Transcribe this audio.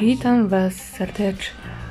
Witam Was serdecznie